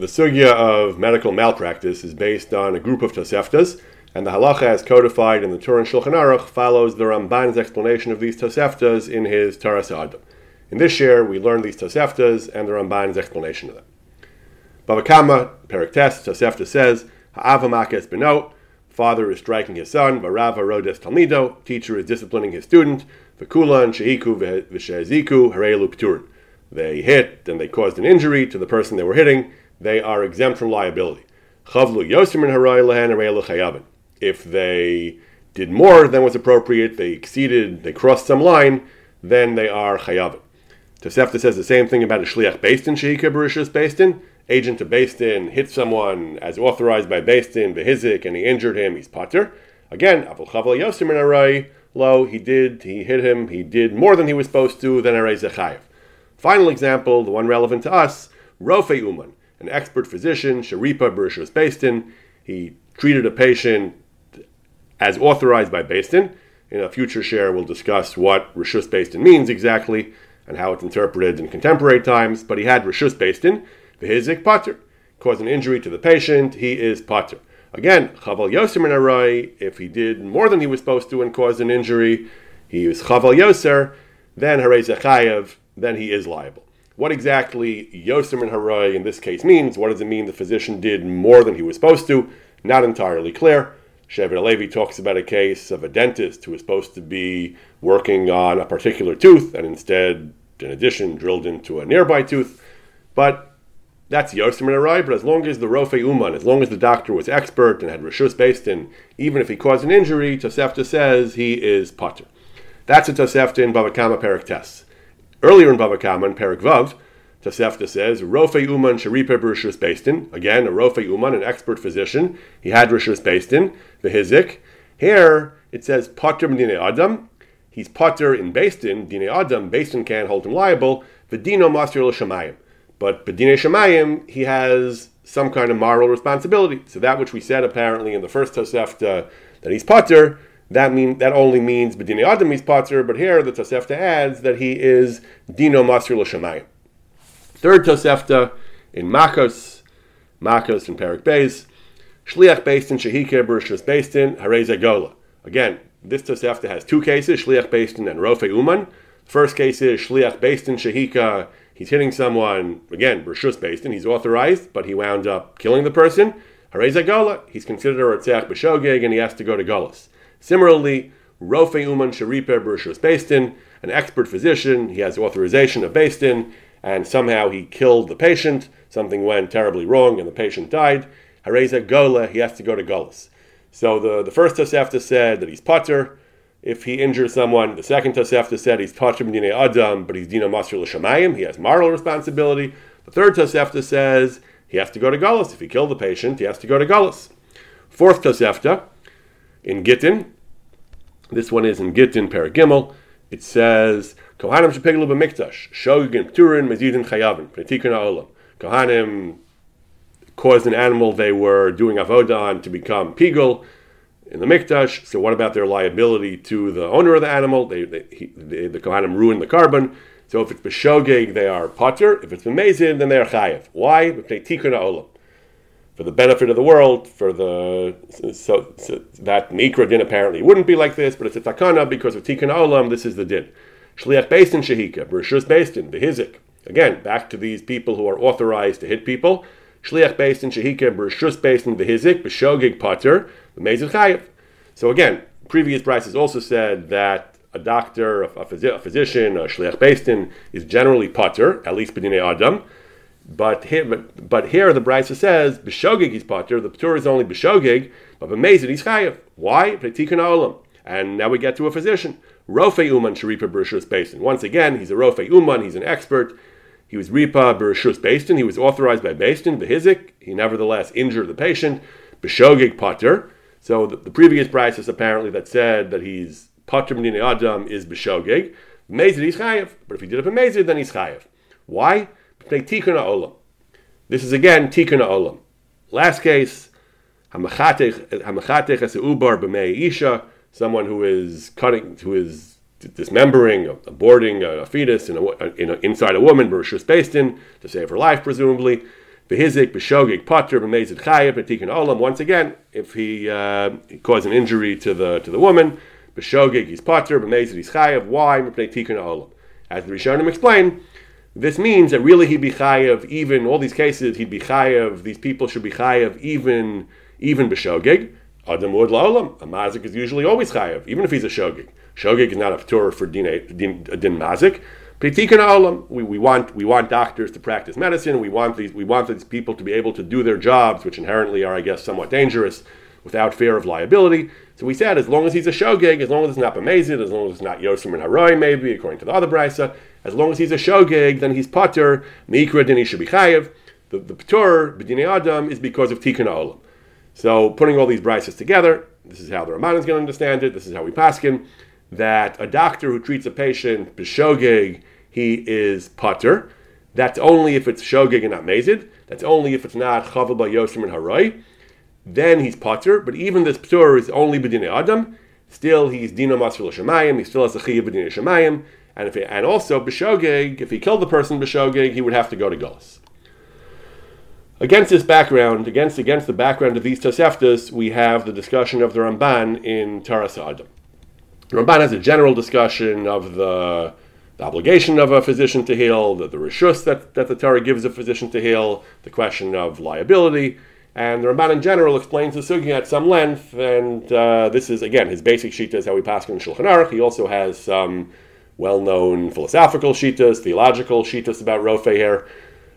The sugya of medical malpractice is based on a group of toseftas, and the halacha as codified in the Torah and Shulchan Aruch follows the Ramban's explanation of these toseftas in his Torah Sa'adam. In this share, we learn these toseftas and the Ramban's explanation of them. Bava Kama, Perek Tes, tosefta says, Ha'ava makes beno, father is striking his son, V'rav harodes talmido, teacher is disciplining his student, V'kulan shehiku v'sheziku harei p'turin. They hit and they caused an injury to the person they were hitting. They are exempt from liability. Chavlu yosim min haray lehen harei chayavin. If they did more than was appropriate, they exceeded, they crossed some line, then they are chayavin. Tosefta says the same thing about a shliach beistin shehika berishus beistin. Agent of beistin hit someone as authorized by beistin behizik, and he injured him. He's pater. Again, avul chavlu yosim min haray lo. He hit him. He did more than he was supposed to. Then harei zechayev. Final example, the one relevant to us, Rofei Uman, an expert physician, Sharipa Berishus Beistin. He treated a patient as authorized by Beistin. In a future share, we'll discuss what Rishus Beistin means exactly and how it's interpreted in contemporary times. But he had Rishus Beistin, V'hizik Pater. Caused an injury to the patient, he is Pater. Again, Chaval Yoser min haray, if he did more than he was supposed to and caused an injury, he is Chaval Yoser, then Harei Zechayev, then he is liable. What exactly Yoser min haray in this case means, what does it mean the physician did more than he was supposed to? Not entirely clear. Shevet Alevi talks about a case of a dentist who was supposed to be working on a particular tooth and instead, in addition, drilled into a nearby tooth. But that's Yoser min haray, but as long as the Rofei Uman, as long as the doctor was expert and had Rishus Beistin, even if he caused an injury, Tosefta says he is Pater. That's a Tosefta in Bava Kama Perek Tes. Earlier in Bava Kama, in Perek Vav, Tosefta says, Rofei Uman Sharipa Berishus Beistin. Again, a Rofei Uman, an expert physician. He had Rishus Beistin, the Hizik. Here, it says, Pater Dinei Adam. He's Pater in Beistin, Dinei Adam. Beistin can't hold him liable. V'dino Maser L'Shamayim. But B'dinei Shamayim, he has some kind of moral responsibility. So that which we said, apparently, in the first Tosefta, that he's Pater, that only means B'dinei Adam is Pater, but here the Tosefta adds that he is Dino Maser L'Shamayim. Third Tosefta in Makos in Perek Beis, Shliach Beistin Shehika Berishus Beistin Harei Zegola. Again, this Tosefta has two cases, Shliach Beistin and Rofei Uman. First case is Shliach Beistin Shehika, he's hitting someone, again, Berishus Beistin, he's authorized, but he wound up killing the person. Harei Zegola, he's considered a Rotzeach B'Shogeg and he has to go to Golas. Similarly, Rofei Uman Sharipa Berishus Beistin, an expert physician, he has authorization of Beistin, and somehow he killed the patient, something went terribly wrong and the patient died. Harei Zegola, he has to go to Golas. So the first Tosefta said that he's Pater if he injures someone. The second Tosefta said he's Pater B'dinei Adam, but he's Dino Maser L'Shamayim, he has moral responsibility. The third Tosefta says he has to go to Golas. If he killed the patient, he has to go to Golas. Fourth Tosefta, in Gittin, this one is in Gittin, Perek Gimel. It says, Kohanim shepiglu b'mikdash, shogegin p'turin mezidin chayavin, p'netikon ha'olam. Kohanim caused an animal they were doing avodah on to become pigul in the mikdash. So what about their liability to the owner of the animal? The Kohanim ruined the carbon. So if it's b'shogeg, they are pater. If it's b'mezid, then they are chayav. Why? P'netikon ha'olam. For the benefit of the world, so that Mikra din apparently wouldn't be like this, but it's a takana because of Tikkun Olam, this is the din. Shliach Beistin Shehika, Berishus Beistin, the Hizik. Again, back to these people who are authorized to hit people. Shliach Beistin Shehika, Berishus Beistin, the Hizik, B'shogig Pater, B'mezid Chayev. So again, previous brises also said that a doctor, a physician, a Shliach Beistin is generally Pater, at least B'dinei Adam. But here the Brisa says b'shogig he's pater. The patur is only b'shogig, but b'mezid he's chayav. Why? P'tikun ha'olam. And now we get to a physician, Rofei Uman Sharipa Berishus Beistin. Once again, he's a Rofei Uman. He's an expert. He was Ripa Berishus Beistin. He was authorized by Beistin b'hizik. He nevertheless injured the patient. B'shogig pater. So the previous Brisa apparently that said that he's pater b'dinei adam is b'shogig. B'mezid he's chayav. But if he did it b'mezid, then he's chayav. Why? Tikkun ha'olam. This is again tikkun ha'olam. Last case, hamachatech ha'seubar b'mei isha, someone who is dismembering, aborting a fetus inside a woman, berishus beistin to save her life, presumably. Behizik, Beshogig, Potter, B'mezid Chayev, B'tikun Olam. Once again, if he caused an injury to the woman, Beshogig, he's Potter, B'mezid, he's Chayev. Why? Mipnei Tikun Olam. As the Rishonim explain, this means that really he'd be Chayev, even, all these cases, he'd be Chayev, these people should be Chayev, even Beshogig. Adam U'ad La'olam. A Mazik is usually always Chayev, even if he's a Shogig. Shogig is not a P'tur for Din Mazik. We want doctors to practice medicine. We want these people to be able to do their jobs, which inherently are, I guess, somewhat dangerous, without fear of liability. So we said, as long as he's a shogeg, as long as it's not b'mezid, as long as it's not yosim and haroi, maybe according to the other brisa, as long as he's a shogeg, then he's pater. Meikra dini should be chayev. The pater b'dinei adam is because of tikkun olam. So putting all these brisas together, this is how the Ramban is going to understand it. This is how we paskin that a doctor who treats a patient b'shogeg, he is pater. That's only if it's shogeg and not mazid. That's only if it's not chava ba yosim and haroi. Then he's pater. But even this pater is only b'dinei adam. Still, he's dino masrul shemayim. He still has a chiyuv b'dinei shemayim. And also b'shogeg, if he killed the person b'shogeg, he would have to go to Golas. Against this background, against the background of these toseftas, we have the discussion of the Ramban in Taras Adam. The Ramban has a general discussion of the obligation of a physician to heal, the reshus that the Torah gives a physician to heal, the question of liability, and the Ramban in general explains the sugya at some length, and this is, again, his basic shittas, how we paskin in Shulchan Aruch. He also has some well-known philosophical shittas, theological shittas about rofei here.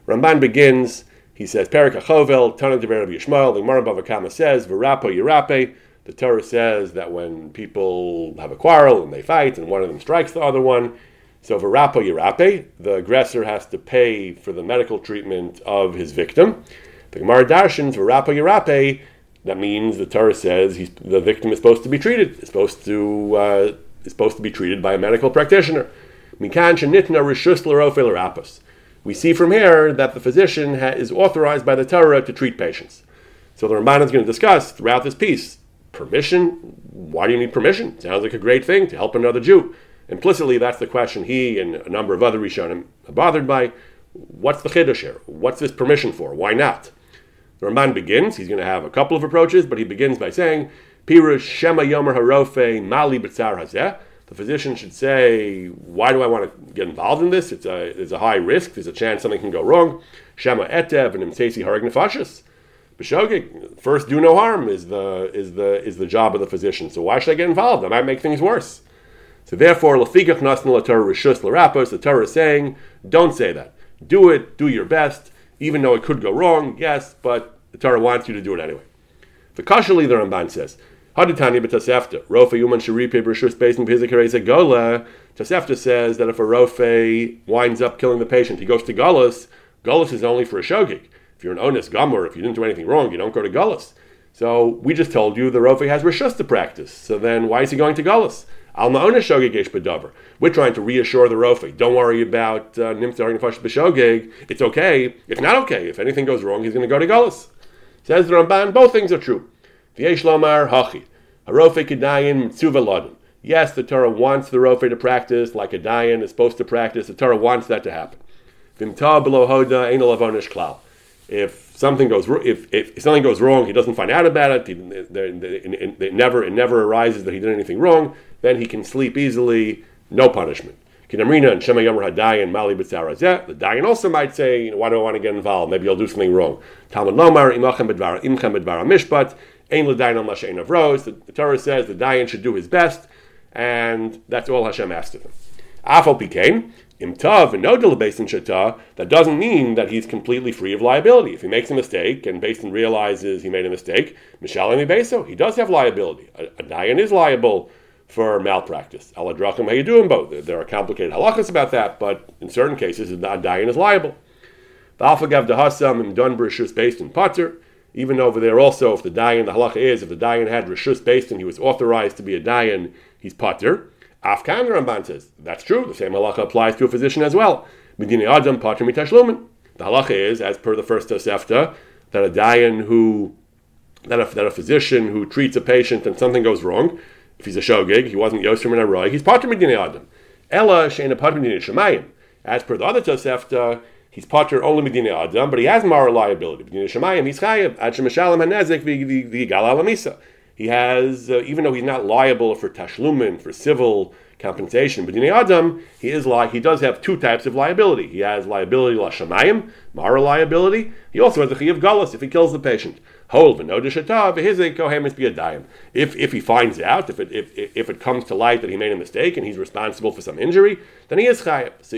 Ramban begins, he says, Perek HaChovel, Tana Deber Rabbi Yishmael, the Gemara Bava Kama says, V'rapo Yirape. The Torah says that when people have a quarrel and they fight and one of them strikes the other one, so v'rapo yirape, the aggressor has to pay for the medical treatment of his victim. The Gemara Darshans, v'rapo yirape, that means the Torah says the victim is supposed to be treated. Is supposed to be treated by a medical practitioner. Mikan shenitna reshus l'rofe l'rapos. We see from here that the physician is authorized by the Torah to treat patients. So the Ramban is going to discuss throughout this piece permission. Why do you need permission? Sounds like a great thing to help another Jew. Implicitly, that's the question he and a number of other Rishonim are bothered by. What's the Chiddush here? What's this permission for? Why not? The Ramban begins, he's going to have a couple of approaches, but he begins by saying, Pirush Shema Yomer HaRofe Mali B'Tzar Hazeh. The physician should say, why do I want to get involved in this? It's a high risk. There's a chance something can go wrong. Shema Etev and Imsesi Harag Nefashis. B'shogeg, first do no harm is the job of the physician. So why should I get involved? I might make things worse. So therefore, l'figach nasna l'Torah reshus l'rapos. The Torah is saying, don't say that. Do it. Do your best, even though it could go wrong. Yes, but the Torah wants you to do it anyway. V'kashali, the Ramban says, haditani b'tasefta rofe yuman sharipe reshus basin v'hizakareza gola. Tosefta says that if a rofe winds up killing the patient, he goes to Golas. Golas is only for a shogeg. If you're an onus gamur, if you didn't do anything wrong, you don't go to Golas. So we just told you the rofe has reshus to practice. So then why is he going to Golas? Al ma'onus shogeg ish b'davar. We're trying to reassure the rofe. Don't worry about nimtz harag nefashis b'shogeg. It's okay. It's not okay. If anything goes wrong, he's going to go to Golas. Says the Ramban, both things are true. V'yesh lomar hachi. Harofe kedayin mitzuva laden. Yes, the Torah wants the rofe to practice like a dayan is supposed to practice. The Torah wants that to happen. V'mta b'lo hoda ein lavonish klal. If something goes wrong, he doesn't find out about it. It never arises that he did anything wrong. Then he can sleep easily, no punishment. Kinamrina and Shema Yomer Hadayan Mali B'Tzar Hazeh. The Dayan also might say, why do I want to get involved? Maybe I'll do something wrong. Talmud Lomar Imchem B'Dvar Mishpat Ein LeDayan Al Mashein Avros. The Torah says the Dayan should do his best, and that's all Hashem asked of him. Afal Pikein. That doesn't mean that he's completely free of liability. If he makes a mistake and Basin realizes he made a mistake, Mishalemi Beso, he does have liability. A Dayan is liable for malpractice. Aladrachim Hayadumbo. There are complicated halachas about that, but in certain cases, a Dayan is liable. Valfagav Dahasam and Dunbrish is based in Patzer. Even over there also, if the Dayan, the halacha is, if the Dayan had Rishus based and he was authorized to be a Dayan, he's Patzer. Afkan, the Ramban says, that's true. The same halacha applies to a physician as well. Medine Adam Patrim Itashlumen. The halacha is, as per the first Tosefta, that a physician who treats a patient and something goes wrong, if he's a shogeg, he wasn't Yosrim and Aroi, he's Patrim Medine Adam. Ella Sheina Patrim Medine Shemayim. As per the other Tosefta, He's patur olam medina adam, but he has mara liability. Medina shemayim, he's chayav ad shemishalem hanezik v'yigal alamisa. He has, even though he's not liable for tashlumin, for civil compensation, but in adam, he does have two types of liability. He has liability l'shamayim, mara liability. He also has a chiyav galus if he kills the patient. Hol v'noda shatav v'hizei kohem b'yadayim. If he finds out, if it comes to light that he made a mistake and he's responsible for some injury, then he is chayav. So,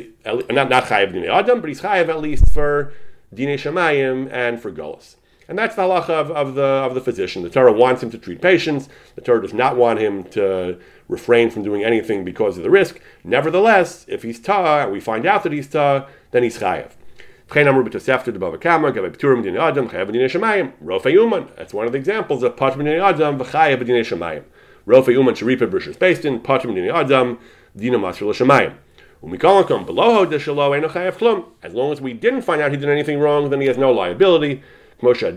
not chayav dinei adam, but he's chayav at least for dinei shamayim and for galus. And that's the halacha of the physician. The Torah wants him to treat patients. The Torah does not want him to refrain from doing anything because of the risk. Nevertheless, if he's ta'ah, and we find out that he's ta'ah, then he's chayav. That's one of the examples of patur b'dinei adam v'chayav b'dinei shamayim. Rofei uman sheripa b'rishus beistin patur b'dinei adam dina masr l'shamayim. As long as we didn't find out he did anything wrong, then he has no liability. However, the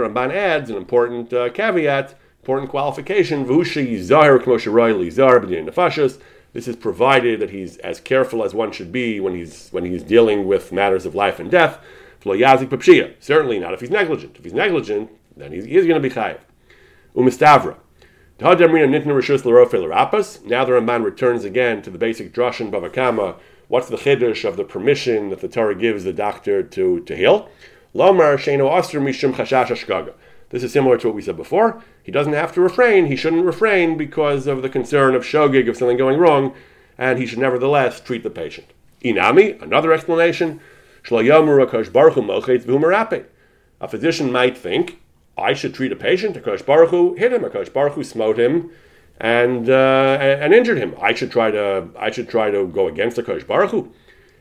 Ramban adds an important caveat, important qualification. This is provided that he's as careful as one should be when he's dealing with matters of life and death. Certainly not if he's negligent. If he's negligent, then he is going to be chayav. Umistavra. Now the Ramban returns again to the basic drush in Bava Kama. What's the chiddush of the permission that the Torah gives the doctor to heal? Lomar sheino aser mishum chashash hashgaga. This is similar to what we said before. He doesn't have to refrain. He shouldn't refrain because of the concern of shogig, of something going wrong, and he should nevertheless treat the patient. Inami, another explanation. Shlo yomer HaKadosh Baruch Hu mochetz v'hu merape. A physician might think, I should treat a patient. HaKadosh Baruch Hu hit him. HaKadosh Baruch Hu smote him. And injured him. I should try to go against the HaKadosh Baruch Hu.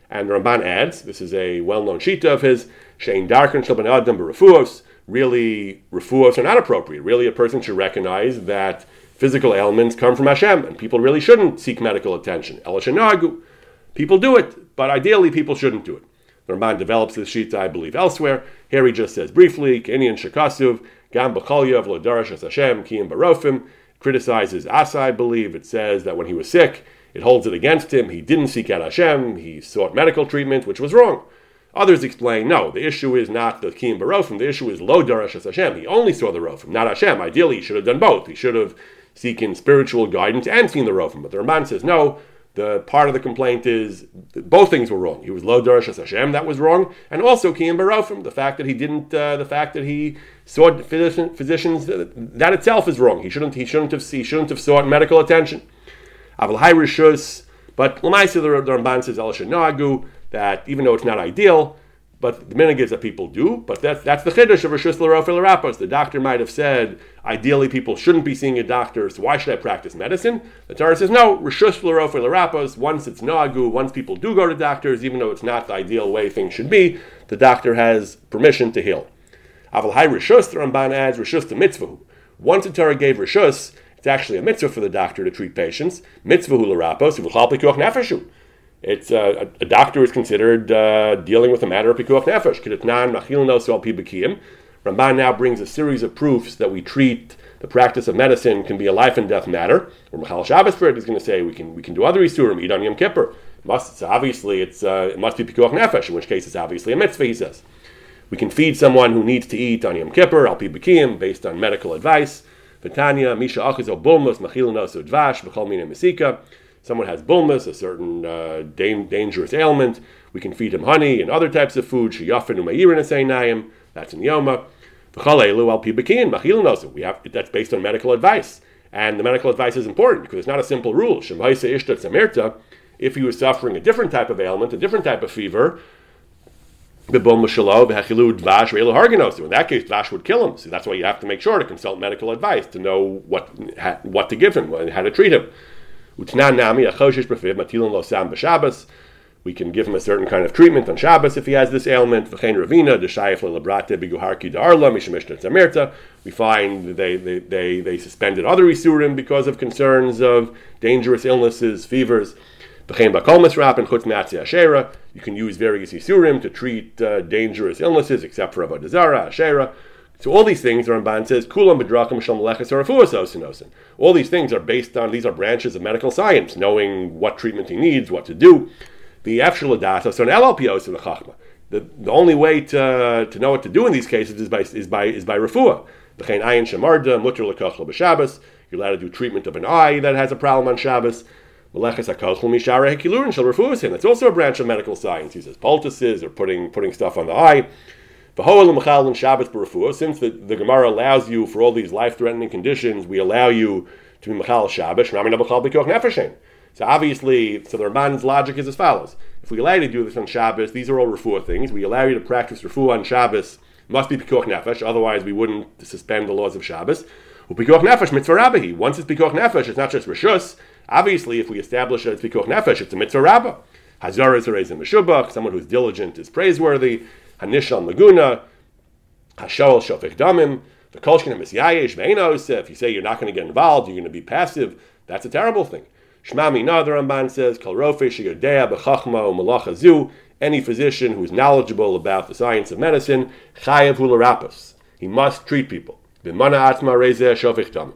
And the Ramban adds, this is a well-known shita of his, shein darken shel bnei adam b'refuos. Really, refuos are not appropriate. Really, a person should recognize that physical ailments come from Hashem, and people really shouldn't seek medical attention. Ela shenagu, people do it, but ideally, people shouldn't do it. The Ramban develops this shita, I believe, elsewhere. Here he just says briefly, k'inyan shekasuv gam b'chol yov lo darash es Hashem ki im barofim. Criticizes Asa, I believe. It says that when he was sick, it holds it against him. He didn't seek out Hashem. He sought medical treatment, which was wrong. Others explain, no, the issue is not the Kiyum Barofim. The issue is Lo Darash Es Hashem. He only saw the Rofim, not Hashem. Ideally, he should have done both. He should have seeking spiritual guidance and seen the Rofim. But the Ramban says, no, the part of the complaint is both things were wrong. He was Lo Darash Es Hashem. That was wrong. And also Kiyum Barofim, the fact that he didn't, the fact that he sought physicians, that itself is wrong. He shouldn't have sought medical attention. Avol Hai Rishus, but L'maisa the Ramban says El Shenagu, that even though it's not ideal, but the minhag is that people do. But that's the chiddush of Rishus L'Rofei L'Rapos. The doctor might have said, ideally people shouldn't be seeing a doctor, so why should I practice medicine? The Torah says no, Rishus L'Rofei L'Rapos. Once it's nagu, once people do go to doctors, even though it's not the ideal way things should be, the doctor has permission to heal. Avol Hai Rishus, the Ramban adds, Rishus to mitzvahu. Once the Torah gave Rishus, it's actually a mitzvah for the doctor to treat patients. Mitzvahu l'rapos u'v'chal pikuach nefeshu. It's a doctor is considered dealing with a matter of pikuach nefesh. K'detnan machilnos al pi b'kiyim. Ramban now brings a series of proofs that we treat the practice of medicine can be a life and death matter. Or Machal Shabbos for it is going to say we can do other isurim, eat on Yom Kippur. It must be pikuach nefesh, in which case it's obviously a mitzvah. He says. We can feed someone who needs to eat on Yom Kippur, al pi b'kiyim, based on medical advice. V'tanya, misha achiz o bulmus, machilnos o dvash, b'chol mina mesika. Someone has bulmus, a certain dangerous ailment. We can feed him honey and other types of food. Sheyafinu meirin eseinayim. That's in Yoma. V'chol elu al pi b'kiyim, machilnos. That's based on medical advice. And the medical advice is important because it's not a simple rule. Shemhaisa ishta tzamirta. If he was suffering a different type of ailment, a different type of fever, in that case, dvash would kill him. So that's why you have to make sure to consult medical advice to know what to give him, how to treat him. We can give him a certain kind of treatment on Shabbos if he has this ailment. We find they suspended other isurim because of concerns of dangerous illnesses, fevers. You can use various isurim to treat dangerous illnesses, except for Avodah Zarah, Asherah. So all these things, the Ramban says, Kulam b'drachim shel melechus ha'refuos ha'osinosin. All these things are based on, these are branches of medical science, knowing what treatment he needs, what to do. The Efshel L'Data, so an LLP Osin L'Chachma. The only way to know what to do in these cases is by refuah. B'chein ayin shemarda, mutter l'kochel b'Shabbos. You're allowed to do treatment of an eye that has a problem on Shabbos. Melechus hakochel mishara hekilurin shel refuasin. That's also a branch of medical science. He says poultices or putting stuff on the eye. V'hoel l'mechalin Shabbos b'refuah. Since the Gemara allows you for all these life-threatening conditions, we allow you to be mechal Shabbos. Sh'mamin ha'mechal b'koch nefeshin. So obviously, so the Ramban's logic is as follows. If we allow you to do this on Shabbos, these are all refuah things. We allow you to practice refuah on Shabbos. Must be pikoch nefesh, otherwise we wouldn't suspend the laws of Shabbos. Well, pikoch nefesh mitzvah rabbahi. Once it's pikoch nefesh, it's not just reshus. Obviously, if we establish that it's pikoch nefesh, it's a mitzvah rabbah. Hazar is harezim meshubach. Someone who's diligent is praiseworthy. Hanishal maguna. Hashoel shofech damim. The kolshkin misyayish veinos. If you say you're not going to get involved, you're going to be passive, that's a terrible thing. Shmami Na, the Ramban says, Kol Rofe Sheyodea B'Chachma U'Malacha Zu. Any physician who is knowledgeable about the science of medicine, Chayev Hu L'Rapos. He must treat people. B'Mana Atma Rezeh Shofich Dam.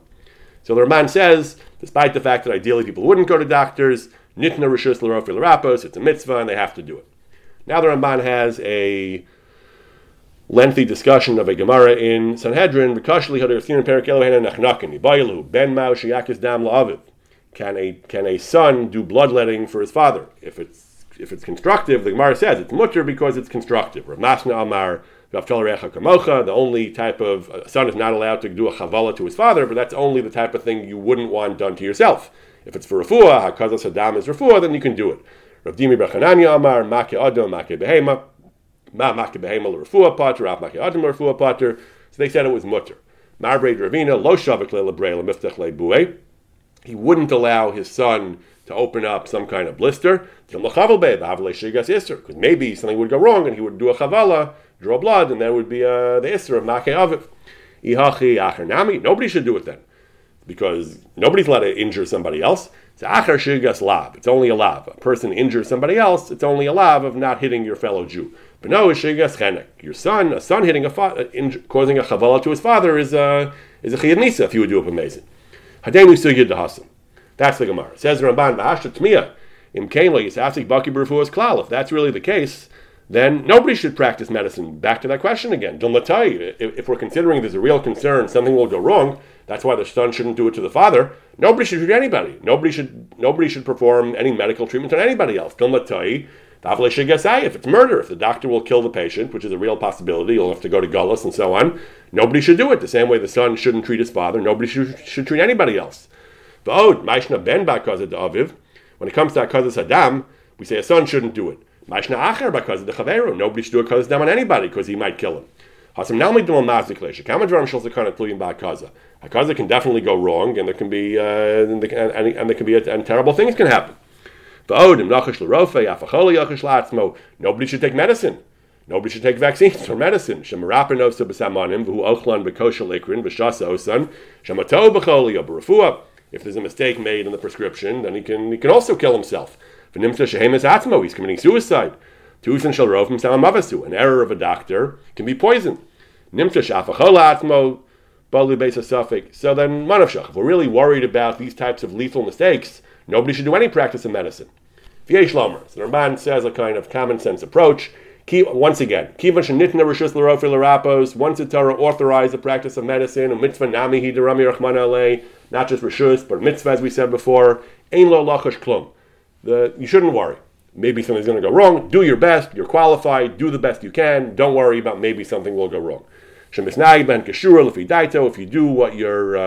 So the Ramban says, despite the fact that ideally people wouldn't go to doctors, Nitna Rishus L'Rofe L'Rapos, it's a mitzvah and they have to do it. Now the Ramban has a lengthy discussion of a Gemara in Sanhedrin, R'Kashli Hadaraskin Perik Elohen Nachnakin Yibayelu Ben Mao Sheyakis Dam La'aviv. Can a son do bloodletting for his father? If it's constructive, the Gemara says it's mutter because it's constructive. Rav Masna Amar v'avtol re'echa kamocha. The only type of a son is not allowed to do a chavala to his father, but that's only the type of thing you wouldn't want done to yourself. If it's for refuah, hakazas hadam is refuah, then you can do it. Rav Dimi bar Chananya Amar make adam make behema, ma make behema l'refuah pater, af make adam l'refuah pater. So they said it was mutter. Marbrei Ravina lo shavik le'lebrei l'miftech le'buei. He wouldn't allow his son to open up some kind of blister, because maybe something would go wrong and he would do a chavala, draw blood, and that would be the isser of makei aviv. Ihachi acher nami. Nobody should do it then, because nobody's allowed to injure somebody else. It's acher shigas lav. It's only a lav. A person injures somebody else, it's only a lav of not hitting your fellow Jew. But no, shigas chenek. Your son, a son hitting causing a chavala to his father is a chiyuv nisa if you would do it amazing. Hadenu sugid dehasam. That's the Gemara. Says Ramban, v'hashta tmiya im kain lo yisafsik baki b'refuas klal. If that's really the case, then nobody should practice medicine. Back to that question again. Dil matay. If we're considering there's a real concern, something will go wrong. That's why the son shouldn't do it to the father. Nobody should treat anybody. Nobody should perform any medical treatment on anybody else. Dil matay. If it's murder, if the doctor will kill the patient, which is a real possibility, you'll have to go to Gullus and so on, nobody should do it. The same way the son shouldn't treat his father, nobody should treat anybody else. When it comes to Akazas Adam, we say a son shouldn't do it. Nobody should do Akazas Adam on anybody because he might kill him. Akaza can definitely go wrong and terrible things can happen. Nobody should take medicine. Nobody should take vaccines for medicine. If there's a mistake made in the prescription, then he can also kill himself. He's committing suicide. An error of a doctor can be poison. So then, if we're really worried about these types of lethal mistakes, nobody should do any practice in medicine. V'yesh l'omer. So the Ramban says a kind of common sense approach. Once again, kivan shenitna reshus l'rofi l'rapos. Once the Torah authorized the practice of medicine, and mitzvah nami hi derami rachman alei, not just reshus, but mitzvah, as we said before, ein lo lachash klum. You shouldn't worry. Maybe something's going to go wrong. Do your best. You're qualified. Do the best you can. Don't worry about maybe something will go wrong. Shemisnai ben keshura l'fidaito. If you do what you're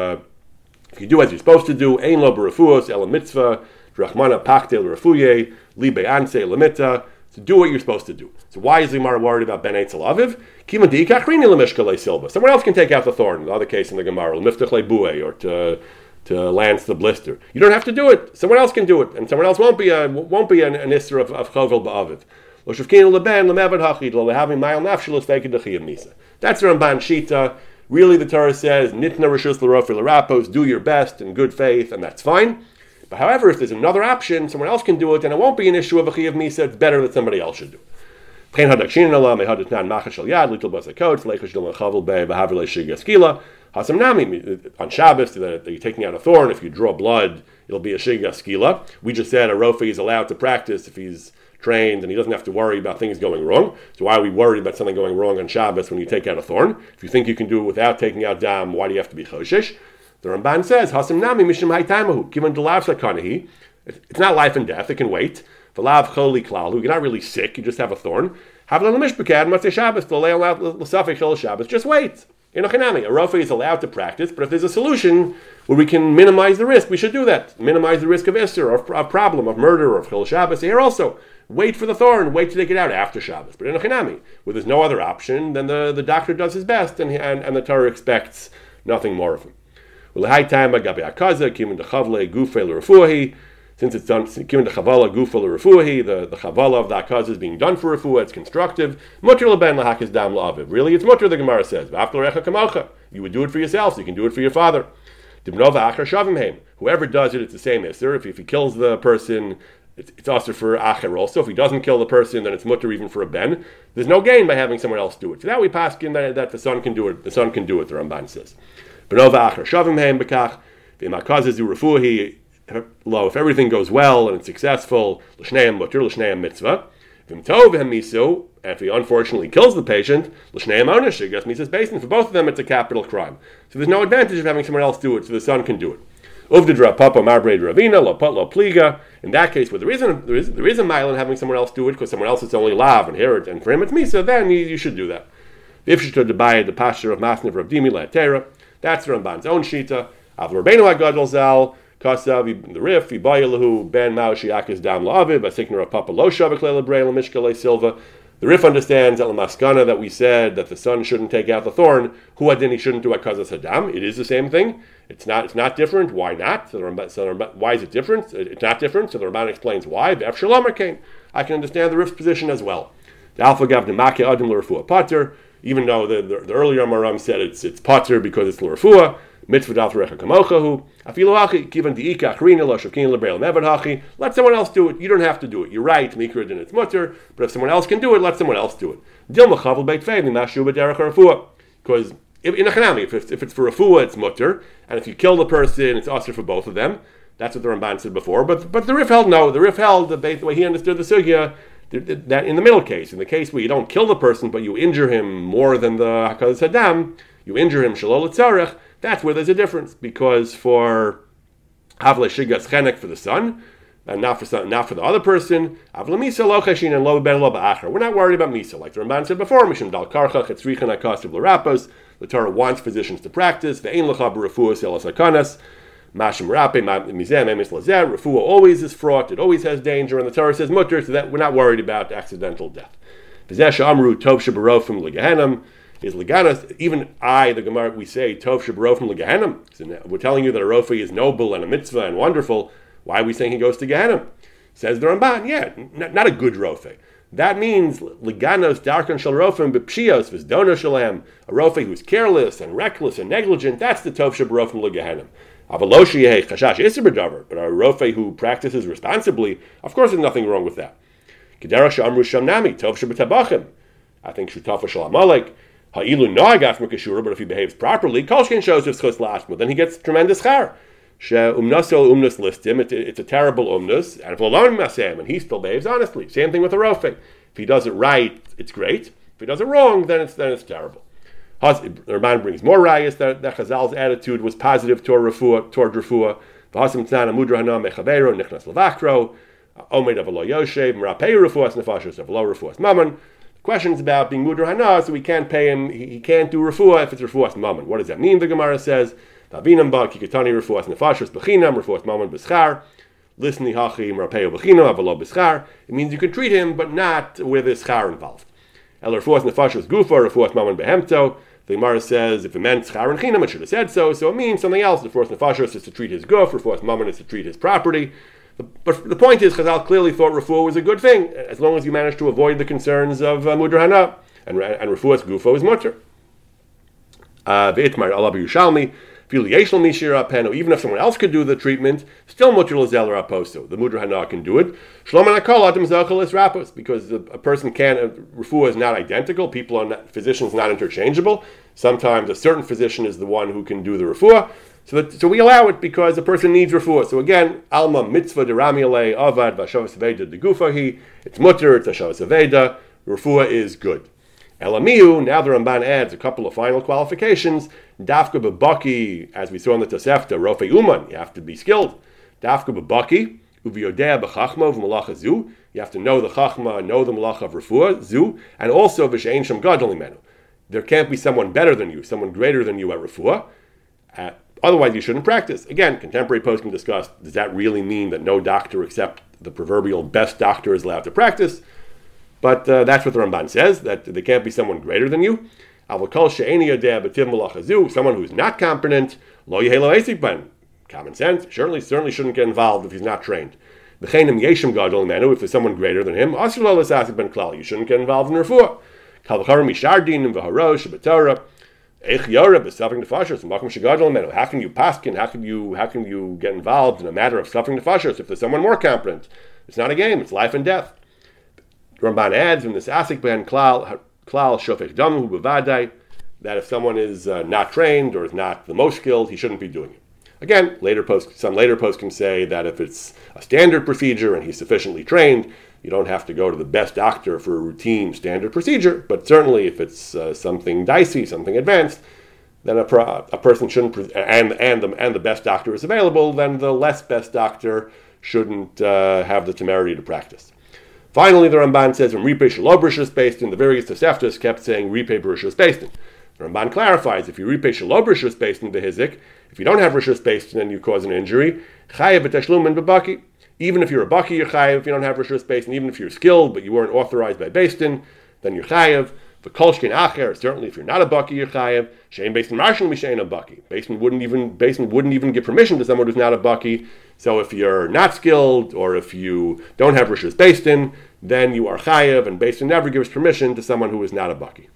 if you do as you're supposed to do, ein lo b'refuos el mitzvah, drachmana pakte l'refuye, libe anse l'mita. So do what you're supposed to do. So why is the Gemara worried about ben eitzel aviv? Kima di'ikach rini l'mishka le'silba. Someone else can take out the thorn. The other case in the Gemara, l'miftach le'buei, or to lance the blister. You don't have to do it. Someone else can do it, and someone else won't be an isser of chovel ba'aviv. That's the Ramban Shita. Really, the Torah says, Nitna Rishus L'Rofi L'Rapos, do your best in good faith, and that's fine. But however, if there's another option, someone else can do it, and it won't be an issue of a Chiyav Misa, it's better that somebody else should do it. On Shabbos, that you're taking out a thorn, if you draw blood, it'll be a shigas skila. We just said a rofi is allowed to practice if he's trained and he doesn't have to worry about things going wrong. So why are we worried about something going wrong on Shabbos when you take out a thorn? If you think you can do it without taking out dam, why do you have to be choshesh? The Ramban says, Hasam nami mishim haitamahu, kivan delav sakanahi. It's not life and death, it can wait. V'lav choli klalu, you're not really sick, you just have a thorn. Havla lemishpekad, matzei Shabbos, delay l'safek shel Shabbos, just wait. Inochinami, a rofi is allowed to practice, but if there's a solution where we can minimize the risk, we should do that. Minimize the risk of Isser, or a problem, of murder, or of Chil Shabbos. Here also, wait for the thorn, wait till they get out after Shabbos. But inochinami, where there's no other option, then the doctor does his best, and the Torah expects nothing more of him. Since it's done, the chavala of the akaz is being done for refuah, it's constructive. Really, it's mutter, the Gemara says. You would do it for yourself, so you can do it for your father. Whoever does it, it's the same isser. If he kills the person, it's also for acher also. If he doesn't kill the person, then it's mutter even for a ben. There's no gain by having someone else do it. So that we paskin that the son can do it. The son can do it, the Ramban says. If everything goes well and it's successful, l'shneim mutter, l'shneim mitzvah. V'mtov hemisu, and if he unfortunately kills the patient, l'shneim onesh, shigas misas basin. For both of them, it's a capital crime. So there's no advantage of having someone else do it, so the son can do it. Uvdidra papa marbred ravina, lo pot lo pliga. In that case, where there is a mile in having someone else do it, because someone else it's only lav and here and for him it's misa, then you should do that. V'ifshito debayed the pasture of masnev rav dimi la'atera. That's Ramban's own shita. Av Rabbeinu HaGadol Zal. Kasav the Rif, Ibayalahu, Ben Mao Shiakis Dam Lavid, Basiknara Papa Lo Shavakla Brail Mishkale Silva. The Rif understands El Maskana that we said that the son shouldn't take out the thorn, Huadini shouldn't do Akazas Hadam. It is the same thing. It's not different. Why not? Why is it different? It's not different. So the Ramban explains why. Bef Shalomer came. I can understand the Rif's position as well. The Alpha Gav Namaki Adam Lurfua Pater, even though the earlier Maram said it's Pater because it's Lurfua. Let someone else do it. You don't have to do it. You're right, mikra din it's mutter, but if someone else can do it, let someone else do it. Because if it's for refuah, it's mutter, and if you kill the person, it's also for both of them. That's what the Ramban said before. But the Rif held no. The Rif held the way he understood the sugya that in the middle case, in the case where you don't kill the person but you injure him more than the hakaz hadam, you injure him shalol tzarech. That's where there's a difference, because for Havle Shigas Chenek for the son, and not for the other person, Havle Misa Lo Cheshin and Lo Ben Lo Ba'achar. We're not worried about Misa, like the Ramban said before, Mishim Dal Karcha Chetzrichen Akasav L'Rapos. The Torah wants physicians to practice. Ve'ein L'cha B'Rafua Selas Hakanas. Mashim Rape Mizem Emes Lazer. Rafua always is fraught. It always has danger, and the Torah says mutter, so that we're not worried about accidental death. V'zeh Amru Tov Shebarofim L'Gehenim. Is Liganas, even I, the Gemara, we say, Tov Shebarofim L'Gehenim. So we're telling you that a Rofi is noble and a mitzvah and wonderful. Why are we saying he goes to Gehenim? Says the Ramban, not a good Rofi. That means Liganos Darkan Shal Rofim B'Pshios V'Zdona Shalem, a Rofi who's careless and reckless and negligent, that's the Tov Shebarofim L'Gehenim. Avalo Sheyeh Chashash Iser B'Dover, but a Rofi who practices responsibly, of course there's nothing wrong with that. Kedera She'amru Shamnami, Tov Shebetabachim. I think Shutafa Shal Amalek, but if he behaves properly, then he gets tremendous char. It's a terrible umnus, and he still behaves honestly. Same thing with a rofi. If he does it right, it's great. If he does it wrong, then it's terrible. The Ramban brings more rayas that Chazal's attitude was positive toward refuah. Questions about being mudra hana, so we can't pay him, he can't do refuah if it's refuah's mammon. What does that mean? The Gemara says, Tavinam ba kikatani refuah's nefashos bechinam, refuah's mammon b'schar, lisni hachi m'rapeo bechinam, avalo b'schar. It means you can treat him, but not with his schar involved. El refuah's nefashos gufa, refuah's mammon behemto. The Gemara says, if it meant schar and chinam, it should have said so, so it means something else. Refuah's nefashos is to treat his guf, refuah's mammon is to treat his property. But the point is, Chazal clearly thought refuah was a good thing, as long as you manage to avoid the concerns of mudra hana, and refuah's gufo is mutter. V'itmar Allah b'Yushalmi, even if someone else could do the treatment, still mutual zeller aposto. The mudra hana can do it. Shlomo nakol adam zakel is rapos, because a person can refuah is not identical. People are not, physicians not interchangeable. Sometimes a certain physician is the one who can do the refuah. So we allow it because the person needs refuah. So again, alma mitzvah deramile avad vashavas aveda degufahi. It's mutter. It's vashavas aveda. Refuah is good. Elamiu, now the Ramban adds a couple of final qualifications. Dafka b'baki, as we saw in the Tosefta, Rofe Uman, you have to be skilled. Dafka b'baki, uviyodea b'chachma v'malacha zu, you have to know the chachma, know the malacha of refuah, zu, and also v'she'en shem gadol mimenu. There can't be someone better than you, someone greater than you at refuah. Otherwise, you shouldn't practice. Again, contemporary poskim discussed, does that really mean that no doctor except the proverbial best doctor is allowed to practice? But that's what the Ramban says, that there can't be someone greater than you. Someone who's not competent, common sense, certainly shouldn't get involved if he's not trained. If there's someone greater than him, you shouldn't get involved in refuah. How can you get involved in a matter of suffering nefashos if there's someone more competent? It's not a game, it's life and death. Ramban adds in this asik ben klal shofech dam hu bevadai, that if someone is not trained or is not the most skilled, he shouldn't be doing it. Again, some later posts can say that if it's a standard procedure and he's sufficiently trained, you don't have to go to the best doctor for a routine standard procedure. But certainly, if it's something dicey, something advanced, then a person shouldn't. And the best doctor is available, then the less best doctor shouldn't have the temerity to practice. Finally, the Ramban says, when Ripe Shelo Bereshis Beistin, the various Toseftos kept saying Ripe Bereshis Beistin. The Ramban clarifies, if you Ripe Shelo Bereshis Beistin b'hizik, if you don't have Bereshis Beistin and you cause an injury, Chayev b'tashlum and b'baki. Even if you're a baki, you're Chayev. If you don't have Bereshis Beistin, even if you're skilled but you weren't authorized by Beistin, then you're Chayev. V'kol shkein acher, certainly if you're not a baki, you're Chayev. Shein Beistin marshal mishein a baki. Beistin wouldn't even give permission to someone who's not a baki. So if you're not skilled, or if you don't have Rishus Beistin, then you are Chayev, and Beistin never gives permission to someone who is not a Baki.